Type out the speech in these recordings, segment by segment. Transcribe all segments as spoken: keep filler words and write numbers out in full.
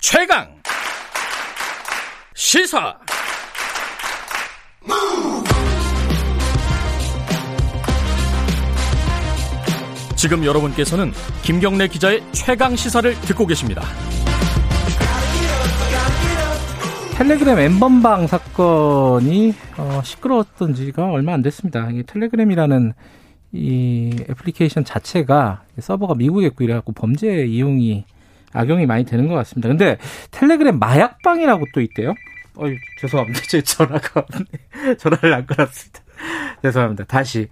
최강 시사. 지금 여러분께서는 김경래 기자의 최강 시사를 듣고 계십니다. 텔레그램 엠번방 사건이 어, 시끄러웠던 지가 얼마 안 됐습니다. 이게 텔레그램이라는 이 애플리케이션 자체가 서버가 미국에 있고 이래갖고 범죄 이용이 악용이 많이 되는 것 같습니다. 근데 텔레그램 마약방이라고 또 있대요. 어이, 죄송합니다. 제 전화가 없네. 전화를 안 걸었습니다. 죄송합니다. 다시.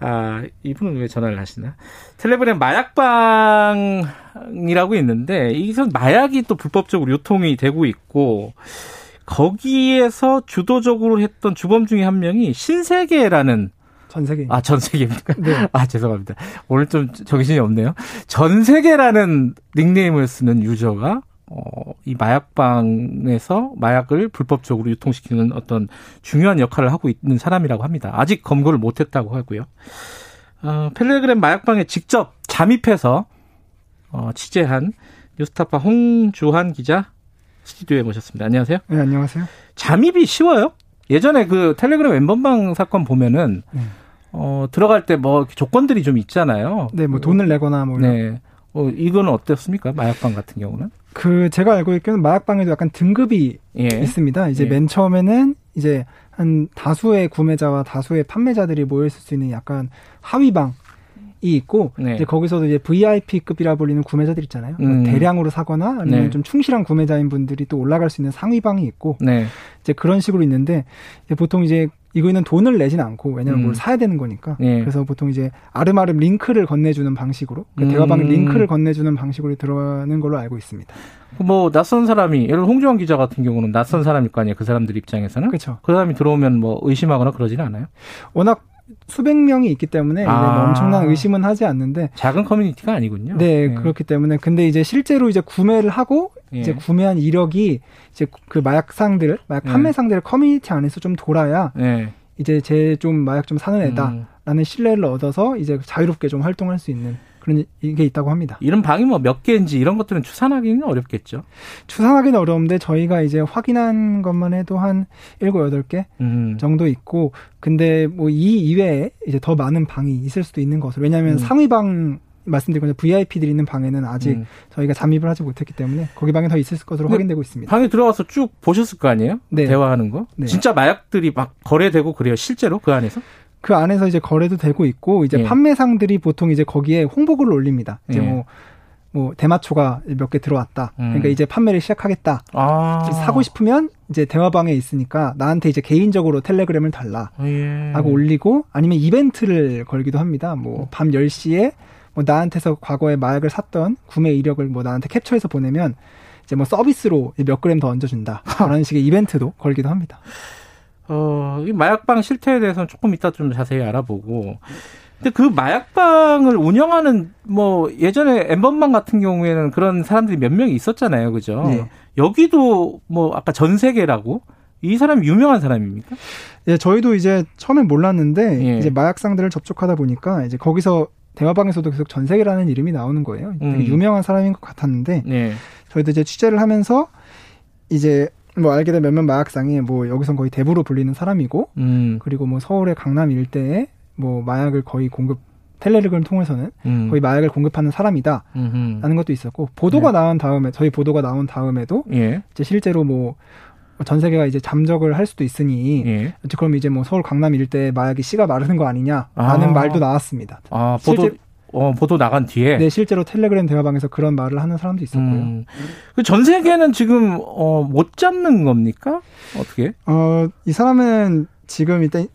아, 이분은 왜 전화를 하시나? 텔레그램 마약방이라고 있는데, 이선 마약이 또 불법적으로 유통이 되고 있고, 거기에서 주도적으로 했던 주범 중에 한 명이 신세계라는 전세계. 아, 전세계입니까? 네. 아, 죄송합니다. 오늘 좀 정신이 없네요. 전세계라는 닉네임을 쓰는 유저가 어, 이 마약방에서 마약을 불법적으로 유통시키는 어떤 중요한 역할을 하고 있는 사람이라고 합니다. 아직 검거를 못했다고 하고요. 어, 텔레그램 마약방에 직접 잠입해서 어, 취재한 뉴스타파 홍주환 기자 스튜디오에 모셨습니다. 안녕하세요. 네, 안녕하세요. 잠입이 쉬워요? 예전에 그 텔레그램 엠번방 사건 보면은 네. 어, 들어갈 때 뭐 조건들이 좀 있잖아요. 네, 뭐 돈을 내거나 뭐. 네. 어, 이건 어땠습니까? 마약방 같은 경우는? 그 제가 알고 있기는 마약방에도 약간 등급이 예. 있습니다. 이제 예. 맨 처음에는 이제 한 다수의 구매자와 다수의 판매자들이 모여 있을 수 있는 약간 하위방. 이 있고 네. 이제 거기서도 이제 브이아이피급이라 불리는 구매자들 있잖아요. 음. 대량으로 사거나 아니면 네. 좀 충실한 구매자인 분들이 또 올라갈 수 있는 상위방이 있고 네. 이제 그런 식으로 있는데 이제 보통 이제 이거는 돈을 내진 않고 왜냐하면 음. 뭘 사야 되는 거니까 네. 그래서 보통 이제 아름아름 링크를 건네주는 방식으로 음. 대화방 링크를 건네주는 방식으로 들어가는 걸로 알고 있습니다. 뭐 낯선 사람이 예를 들어 홍주환 기자 같은 경우는 낯선 사람일 거 아니에요. 그 사람들 입장에서는 그렇죠. 그 사람이 들어오면 뭐 의심하거나 그러지는 않아요. 워낙 수백 명이 있기 때문에 아. 뭐 엄청난 의심은 하지 않는데 작은 커뮤니티가 아니군요. 네, 네. 그렇기 때문에 근데 이제 실제로 이제 구매를 하고 예. 이제 구매한 이력이 이제 그 마약상들, 마약 판매상들의 예. 커뮤니티 안에서 좀 돌아야 예. 이제 제 좀 마약 좀 사는 애다라는 음. 신뢰를 얻어서 이제 자유롭게 좀 활동할 수 있는 그런 게 있다고 합니다. 이런 방이 뭐 몇 개인지 이런 것들은 추산하기는 어렵겠죠? 추산하기는 어려운데 저희가 이제 확인한 것만 해도 한 일곱, 여덟 개 음. 정도 있고 근데 뭐 이 이외에 이제 더 많은 방이 있을 수도 있는 것으로 왜냐하면 음. 상위방 말씀드린 것처럼 브이아이피들이 있는 방에는 아직 음. 저희가 잠입을 하지 못했기 때문에 거기 방에 더 있을 것으로 확인되고 있습니다. 방에 들어가서 쭉 보셨을 거 아니에요? 네. 대화하는 거? 네. 진짜 마약들이 막 거래되고 그래요? 실제로 그 안에서? 그 안에서 이제 거래도 되고 있고, 이제 예. 판매상들이 보통 이제 거기에 홍보글을 올립니다. 이제 예. 뭐, 뭐, 대마초가 몇 개 들어왔다. 음. 그러니까 이제 판매를 시작하겠다. 아. 이제 사고 싶으면 이제 대화방에 있으니까 나한테 이제 개인적으로 텔레그램을 달라. 예. 하고 올리고, 아니면 이벤트를 걸기도 합니다. 뭐, 밤 열 시에 뭐 나한테서 과거에 마약을 샀던 구매 이력을 뭐 나한테 캡처해서 보내면 이제 뭐 서비스로 몇 그램 더 얹어준다. 그런 식의 이벤트도 걸기도 합니다. 어, 이 마약방 실태에 대해서는 조금 이따 좀 자세히 알아보고. 근데 그 마약방을 운영하는, 뭐, 예전에 엠번방 같은 경우에는 그런 사람들이 몇 명이 있었잖아요. 그죠? 네. 여기도 뭐, 아까 전 세계라고? 이 사람이 유명한 사람입니까? 예, 저희도 이제 처음에 몰랐는데, 예. 이제 마약상들을 접촉하다 보니까, 이제 거기서 대화방에서도 계속 전 세계라는 이름이 나오는 거예요. 되게 음. 유명한 사람인 것 같았는데, 예. 저희도 이제 취재를 하면서, 이제, 뭐 알게 된 몇몇 마약상이 뭐 여기선 거의 대부로 불리는 사람이고 음. 그리고 뭐 서울의 강남 일대에 뭐 마약을 거의 공급 텔레그램 통해서는 음. 거의 마약을 공급하는 사람이다 음흠. 라는 것도 있었고 보도가 네. 나온 다음에 저희 보도가 나온 다음에도 예. 이제 실제로 뭐 전 세계가 이제 잠적을 할 수도 있으니 예. 그럼 이제 뭐 서울 강남 일대에 마약이 씨가 마르는 거 아니냐라는 아. 말도 나왔습니다. 아, 보도 실제, 어, 보도 나간 뒤에? 네, 실제로 텔레그램 대화방에서 그런 말을 하는 사람도 있었고요. 음. 그 전 세계는 지금, 어, 못 잡는 겁니까? 어떻게? 어, 이 사람은 지금 일단,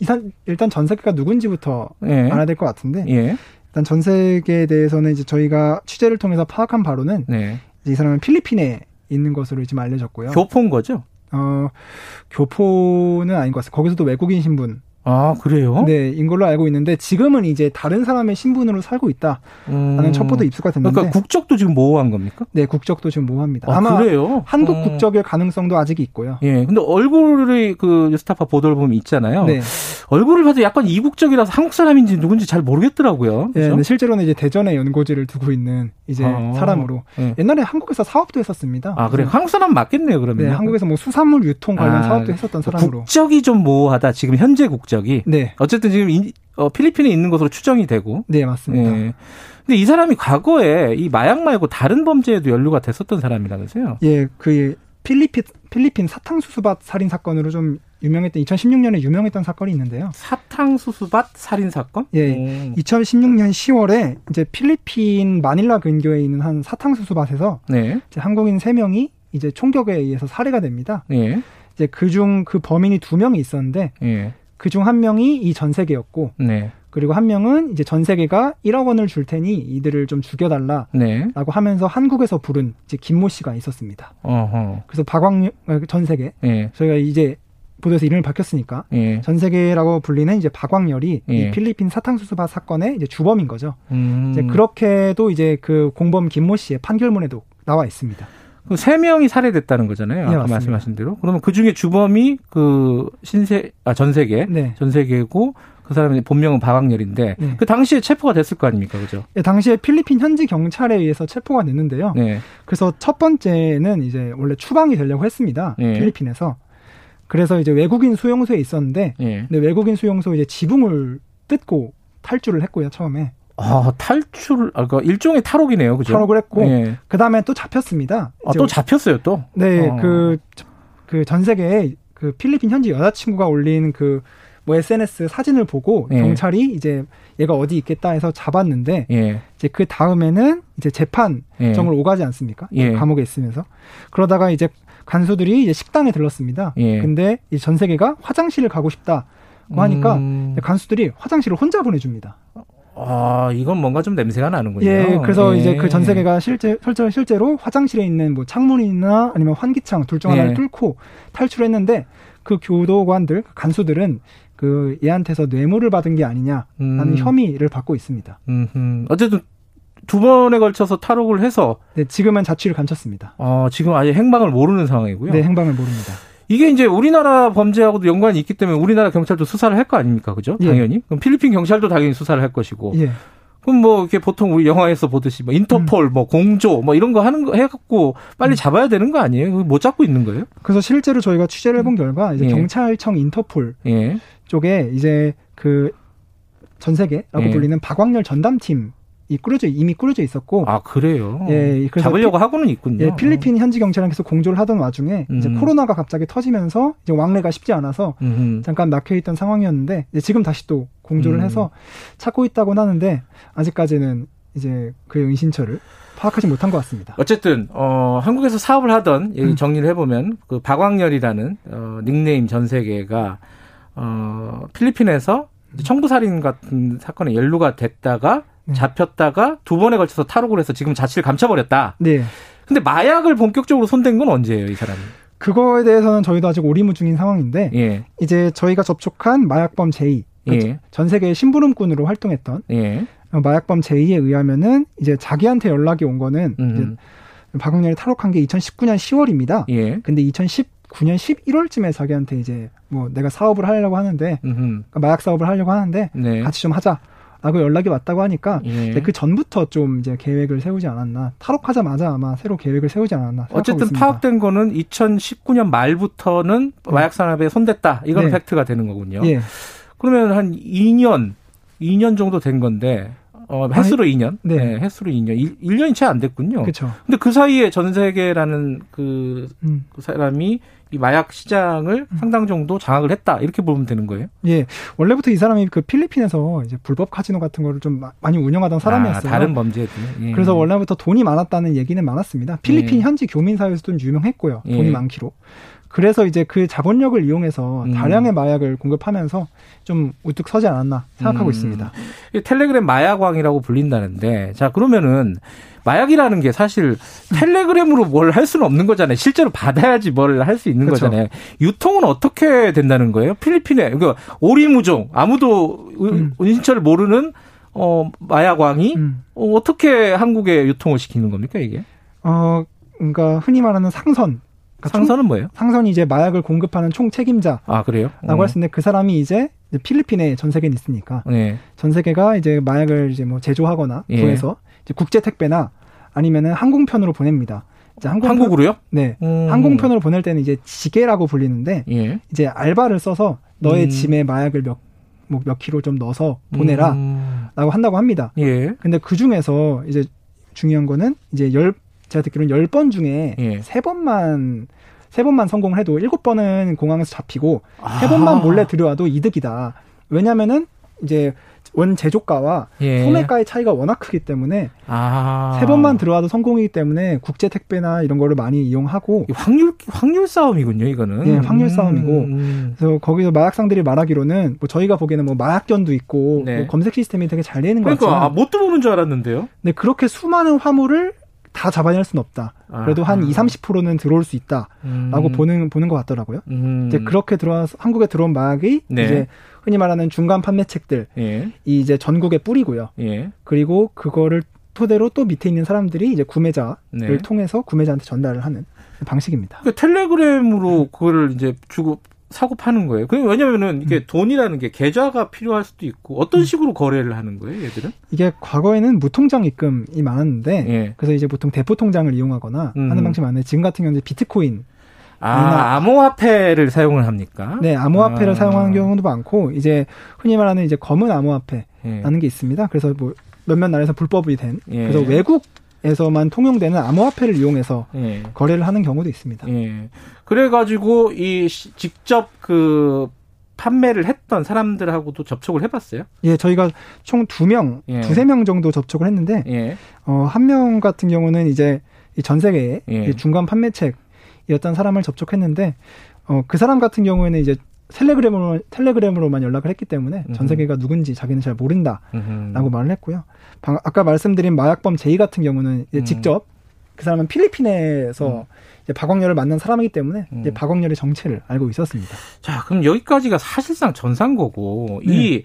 일단 전 세계가 누군지부터 예. 알아야 될 것 같은데, 예. 일단 전 세계에 대해서는 이제 저희가 취재를 통해서 파악한 바로는, 예. 이 사람은 필리핀에 있는 것으로 지금 알려졌고요. 교포인 거죠? 어, 교포는 아닌 것 같습니다. 거기서도 외국인 신분. 아, 그래요? 네, 인 걸로 알고 있는데 지금은 이제 다른 사람의 신분으로 살고 있다라는 음. 첩보도 입수가 됐는데. 그러니까 국적도 지금 모호한 겁니까? 네, 국적도 지금 모호합니다. 아, 아마 그래요? 한국 음. 국적일 가능성도 아직 있고요. 예, 근데 얼굴이 그 뉴스타파 보도를 보면 있잖아요. 네. 얼굴을 봐도 약간 이국적이라서 한국 사람인지 누군지 잘 모르겠더라고요. 네, 근데 실제로는 이제 대전에 연고지를 두고 있는 이제 아, 사람으로. 네. 옛날에 한국에서 사업도 했었습니다. 아, 그래요? 한국 사람 맞겠네요, 그러면. 네, 한국에서 뭐 수산물 유통 관련 아, 사업도 했었던 사람으로. 국적이 좀 모호하다. 지금 현재 국적. 네. 어쨌든 지금 이, 어, 필리핀에 있는 것으로 추정이 되고. 네, 맞습니다. 네. 근데 이 사람이 과거에 이 마약 말고 다른 범죄에도 연루가 됐었던 사람이라면서요? 예, 그 필리핀 필리핀 사탕수수밭 살인 사건으로 좀 유명했던 이천십육 년에 유명했던 사건이 있는데요. 사탕수수밭 살인 사건? 예. 오. 이천십육 년 시월에 이제 필리핀 마닐라 근교에 있는 한 사탕수수밭에서 네. 이제 한국인 세 명이 이제 총격에 의해서 살해가 됩니다. 예. 이제 그중 그 범인이 두 명이 있었는데 예. 그중 한 명이 이 전세계였고, 네. 그리고 한 명은 이제 전세계가 일억 원을 줄 테니 이들을 좀 죽여달라라고 네. 하면서 한국에서 부른 이제 김모 씨가 있었습니다. 어허. 그래서 박광열 전세계, 네. 저희가 이제 보도에서 이름이 바뀌었으니까 네. 전세계라고 불리는 이제 박광열이 네. 이 필리핀 사탕수수밭 사건의 이제 주범인 거죠. 음. 이제 그렇게도 이제 그 공범 김모 씨의 판결문에도 나와 있습니다. 그 세 명이 살해됐다는 거잖아요. 네, 아까 말씀하신 대로. 그러면 그 중에 주범이 그 신세, 아, 전세계. 네. 전세계고 그 사람의 본명은 박광열인데 네. 그 당시에 체포가 됐을 거 아닙니까? 그죠? 네, 당시에 필리핀 현지 경찰에 의해서 체포가 됐는데요. 네. 그래서 첫 번째는 이제 원래 추방이 되려고 했습니다. 네. 필리핀에서. 그래서 이제 외국인 수용소에 있었는데 네. 근데 외국인 수용소 이제 지붕을 뜯고 탈출을 했고요, 처음에. 아, 탈출, 아, 그러니까 일종의 탈옥이네요, 그죠? 탈옥을 했고, 예. 그 다음에 또 잡혔습니다. 아, 또 잡혔어요, 또? 네, 어. 그, 그 전 세계에 그 필리핀 현지 여자친구가 올린 그 뭐 에스엔에스 사진을 보고 예. 경찰이 이제 얘가 어디 있겠다 해서 잡았는데, 예. 이제 그 다음에는 이제 재판정을 예. 오가지 않습니까? 예. 감옥에 있으면서. 그러다가 이제 간수들이 이제 식당에 들렀습니다. 예. 근데 이 전 세계가 화장실을 가고 싶다고 하니까 음. 간수들이 화장실을 혼자 보내줍니다. 아, 이건 뭔가 좀 냄새가 나는군요. 예, 그래서 예. 이제 그 전 세계가 실제, 실제, 실제로 화장실에 있는 뭐 창문이나 아니면 환기창 둘 중 하나를 예. 뚫고 탈출했는데 그 교도관들, 간수들은 그 얘한테서 뇌물을 받은 게 아니냐라는 음. 혐의를 받고 있습니다. 음, 어쨌든 두 번에 걸쳐서 탈옥을 해서. 네, 지금은 자취를 감췄습니다. 아, 지금 아예 행방을 모르는 상황이고요. 네, 행방을 모릅니다. 이게 이제 우리나라 범죄하고도 연관이 있기 때문에 우리나라 경찰도 수사를 할 거 아닙니까? 그죠? 당연히. 예. 그럼 필리핀 경찰도 당연히 수사를 할 것이고. 예. 그럼 뭐 이렇게 보통 우리 영화에서 보듯이 뭐 인터폴, 음. 뭐 공조, 뭐 이런 거 하는 거 해갖고 빨리 음. 잡아야 되는 거 아니에요? 못 잡고 있는 거예요? 그래서 실제로 저희가 취재를 해본 결과 이제 예. 경찰청 인터폴 예. 쪽에 이제 그 전 세계라고 예. 불리는 박광열 전담팀 이 꾸려져 이미 꾸려져 있었고. 아, 그래요. 예, 그래서 잡으려고 피, 하고는 있군요. 예, 필리핀 현지 경찰이랑 계속 공조를 하던 와중에 음. 이제 코로나가 갑자기 터지면서 이제 왕래가 쉽지 않아서 음. 잠깐 막혀 있던 상황이었는데 이제 지금 다시 또 공조를 음. 해서 찾고 있다고는 하는데 아직까지는 이제 그의 은신처를 파악하지 못한 것 같습니다. 어쨌든 어, 한국에서 사업을 하던 음. 정리를 해보면 그 박광열이라는 어, 닉네임 전 세계가 어, 필리핀에서 청부살인 같은 사건에 연루가 됐다가 네. 잡혔다가 두 번에 걸쳐서 탈옥을 해서 지금 자취를 감춰버렸다. 네. 근데 마약을 본격적으로 손댄 건 언제예요, 이 사람이? 그거에 대해서는 저희도 아직 오리무중인 상황인데 예. 이제 저희가 접촉한 마약범 제이, 그러니까 예. 전 세계의 심부름꾼으로 활동했던 예. 마약범 제이에 의하면은 이제 자기한테 연락이 온 거는 음. 이제 박광열이 탈옥한 게 이천십구 년 시월입니다. 예. 근데 이천십구 년 십일월쯤에 자기한테 이제 뭐 내가 사업을 하려고 하는데 그러니까 마약 사업을 하려고 하는데 네. 같이 좀 하자. 라고 연락이 왔다고 하니까 예. 그 전부터 좀 이제 계획을 세우지 않았나. 탈옥하자마자 아마 새로 계획을 세우지 않았나. 어쨌든 있습니다. 파악된 거는 이천십구 년 말부터는 네. 마약 산업에 손댔다. 이건 네. 팩트가 되는 거군요. 예. 그러면 한 이 년, 이 년 정도 된 건데 어, 횟수로 아니, 이 년, 네. 네, 횟수로 이 년, 일 년이 채 안 됐군요. 그렇죠. 근데 그 사이에 전 세계라는 그, 음. 그 사람이 이 마약 시장을 음. 상당 정도 장악을 했다 이렇게 보면 되는 거예요? 예, 원래부터 이 사람이 그 필리핀에서 이제 불법 카지노 같은 거를 좀 많이 운영하던 사람이었어요. 아, 다른 범죄였군요. 예. 그래서 원래부터 돈이 많았다는 얘기는 많았습니다. 필리핀 예. 현지 교민 사회에서 좀 유명했고요. 돈이 예. 많기로. 그래서 이제 그 자본력을 이용해서 다량의 음. 마약을 공급하면서 좀 우뚝 서지 않았나 생각하고 음. 있습니다. 텔레그램 마약왕이라고 불린다는데, 자, 그러면은 마약이라는 게 사실 텔레그램으로 뭘 할 수는 없는 거잖아요. 실제로 받아야지 뭘 할 수 있는 그렇죠. 거잖아요. 유통은 어떻게 된다는 거예요? 필리핀에 그러니까 오리무중 아무도 음. 은신처를 모르는 어, 마약왕이 음. 어, 어떻게 한국에 유통을 시키는 겁니까 이게? 어, 그러니까 흔히 말하는 상선. 그러니까 상선은 총, 뭐예요? 상선이 이제 마약을 공급하는 총 책임자. 아, 그래요? 라고 음. 할 수 있는데 그 사람이 이제 필리핀에 전 세계는 있으니까. 네. 전 세계가 이제 마약을 이제 뭐 제조하거나 예. 보내서 이제 국제 택배나 아니면은 항공편으로 보냅니다. 이제 항공편, 한국으로요? 네. 음. 항공편으로 보낼 때는 이제 지게라고 불리는데 예. 이제 알바를 써서 너의 음. 짐에 마약을 몇 뭐 몇 킬로 좀 넣어서 보내라 음. 라고 한다고 합니다. 예. 근데 그 중에서 이제 중요한 거는 이제 열 제가 듣기로는 열 번 중에 예. 세 번만, 세 번만 성공을 해도 일곱 번은 공항에서 잡히고 아. 세 번만 몰래 들여와도 이득이다. 왜냐면은 이제 원 제조가와 예. 소매가의 차이가 워낙 크기 때문에 아. 세 번만 들어와도 성공이기 때문에 국제 택배나 이런 거를 많이 이용하고 확률, 확률 싸움이군요, 이거는. 네, 확률 음. 싸움이고. 그래서 거기서 마약상들이 말하기로는 뭐 저희가 보기에는 뭐 마약견도 있고 네. 뭐 검색 시스템이 되게 잘 되는 것 같아요. 그러니까 아, 못 들어오는 줄 알았는데요. 네, 그렇게 수많은 화물을 다 잡아낼 수는 없다. 그래도 아, 한 음. 이십, 삼십 퍼센트는 들어올 수 있다라고 음. 보는 보는 것 같더라고요. 음. 이제 그렇게 들어와서 한국에 들어온 마약이 네. 이제 흔히 말하는 중간 판매책들 예. 이제 전국에 뿌리고요. 예. 그리고 그거를 토대로 또 밑에 있는 사람들이 이제 구매자를 네. 통해서 구매자한테 전달을 하는 방식입니다. 그러니까 텔레그램으로 그거를 이제 주고 사고 파는 거예요. 그 왜냐면은 이게 음. 돈이라는 게 계좌가 필요할 수도 있고 어떤 식으로 음. 거래를 하는 거예요, 얘들은? 이게 과거에는 무통장 입금이 많았는데 예. 그래서 이제 보통 대포 통장을 이용하거나 음. 하는 방식 많은데 지금 같은 경우는 비트코인 아, 암호화폐를 사용을 합니까? 네, 암호화폐를 아. 사용하는 경우도 많고 이제 흔히 말하는 이제 검은 암호화폐라는 예. 게 있습니다. 그래서 뭐 몇몇 나라에서 불법이 된 예. 그래서 외국 에서만 통용되는 암호화폐를 이용해서 예. 거래를 하는 경우도 있습니다. 예. 그래가지고 이 직접 그 판매를 했던 사람들하고도 접촉을 해봤어요? 예, 저희가 총 두 명, 예. 두세 명 정도 접촉을 했는데 예. 어, 한 명 같은 경우는 이제 전 세계의 예. 중간 판매책이었던 사람을 접촉했는데 어, 그 사람 같은 경우에는 이제 텔레그램으로, 텔레그램으로만 연락을 했기 때문에 전 세계가 누군지 자기는 잘 모른다라고 말을 했고요. 방, 아까 말씀드린 마약범 제이 같은 경우는 이제 직접 그 사람은 필리핀에서 음. 이제 박광열을 만난 사람이기 때문에 음. 이제 박광열의 정체를 알고 있었습니다. 자, 그럼 여기까지가 사실상 전산거고 네. 이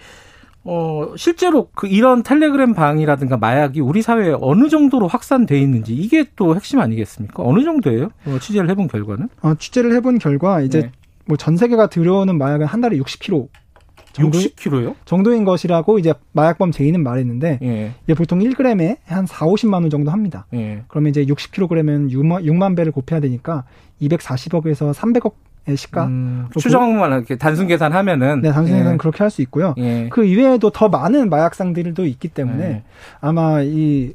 어, 실제로 그 이런 텔레그램 방이라든가 마약이 우리 사회에 어느 정도로 확산돼 있는지 이게 또 핵심 아니겠습니까? 어느 정도예요? 어, 취재를 해본 결과는? 어, 취재를 해본 결과 이제 네. 뭐 전 세계가 들여오는 마약은 한 달에 육십 킬로그램 정도, 육십 킬로그램요? 정도인 것이라고 이제 마약범 제이는 말했는데 예. 이제 보통 일 그램에 한 사오십만 원 정도 합니다. 예. 그러면 이제 육십 킬로그램은 육만 배를 곱해야 되니까 이백사십억에서 삼백억의 시가. 음, 추정만 이렇게 단순 계산하면은. 네, 단순 계산 예. 그렇게 할 수 있고요. 예. 그 이외에도 더 많은 마약상들도 있기 때문에 예. 아마 이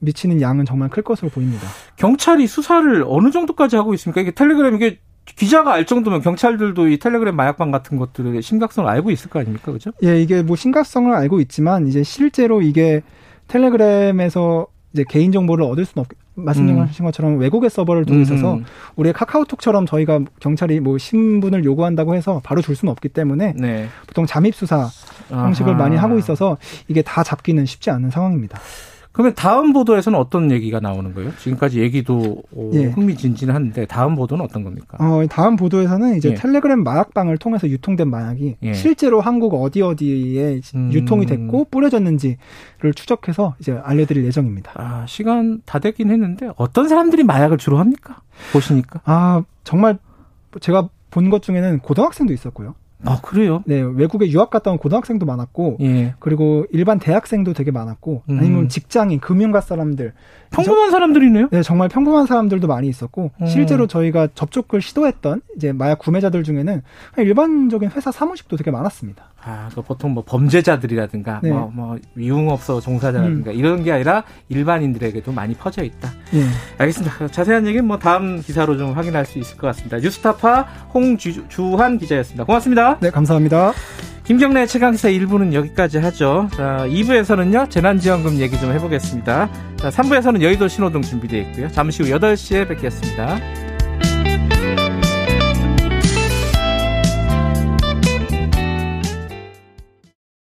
미치는 양은 정말 클 것으로 보입니다. 경찰이 수사를 어느 정도까지 하고 있습니까? 이게 텔레그램 이게. 기자가 알 정도면 경찰들도 이 텔레그램 마약방 같은 것들의 심각성을 알고 있을 거 아닙니까? 그죠? 예, 이게 뭐 심각성을 알고 있지만 이제 실제로 이게 텔레그램에서 이제 개인 정보를 얻을 수는 없 말씀하신 음. 것처럼 외국의 서버를 두고 있어서 음. 우리의 카카오톡처럼 저희가 경찰이 뭐 신분을 요구한다고 해서 바로 줄 수는 없기 때문에 네. 보통 잠입 수사 형식을 아하. 많이 하고 있어서 이게 다 잡기는 쉽지 않은 상황입니다. 그러면 다음 보도에서는 어떤 얘기가 나오는 거예요? 지금까지 얘기도 오, 예. 흥미진진한데 다음 보도는 어떤 겁니까? 어, 다음 보도에서는 이제 예. 텔레그램 마약방을 통해서 유통된 마약이 예. 실제로 한국 어디 어디에 음. 유통이 됐고 뿌려졌는지를 추적해서 이제 알려드릴 예정입니다. 아, 시간 다 됐긴 했는데 어떤 사람들이 마약을 주로 합니까? 보시니까? 아, 정말 제가 본 것 중에는 고등학생도 있었고요. 아, 그래요? 네, 외국에 유학 갔다 온 고등학생도 많았고, 예. 그리고 일반 대학생도 되게 많았고, 음. 아니면 직장인, 금융가 사람들. 평범한 저, 사람들이네요? 네, 정말 평범한 사람들도 많이 있었고, 음. 실제로 저희가 접촉을 시도했던 이제 마약 구매자들 중에는 일반적인 회사 사무직도 되게 많았습니다. 아, 그 보통 뭐 범죄자들이라든가, 네. 뭐, 뭐, 미용업소 종사자라든가, 음. 이런 게 아니라 일반인들에게도 많이 퍼져 있다. 예. 알겠습니다. 자세한 얘기는 뭐 다음 기사로 좀 확인할 수 있을 것 같습니다. 뉴스타파 홍주환 기자였습니다. 고맙습니다. 네, 감사합니다. 김경래 최강시사 일 부는 여기까지 하죠. 자, 이 부에서는요 재난지원금 얘기 좀 해보겠습니다. 자, 삼 부에서는 여의도 신호등 준비되어 있고요. 잠시 후 여덟 시에 뵙겠습니다.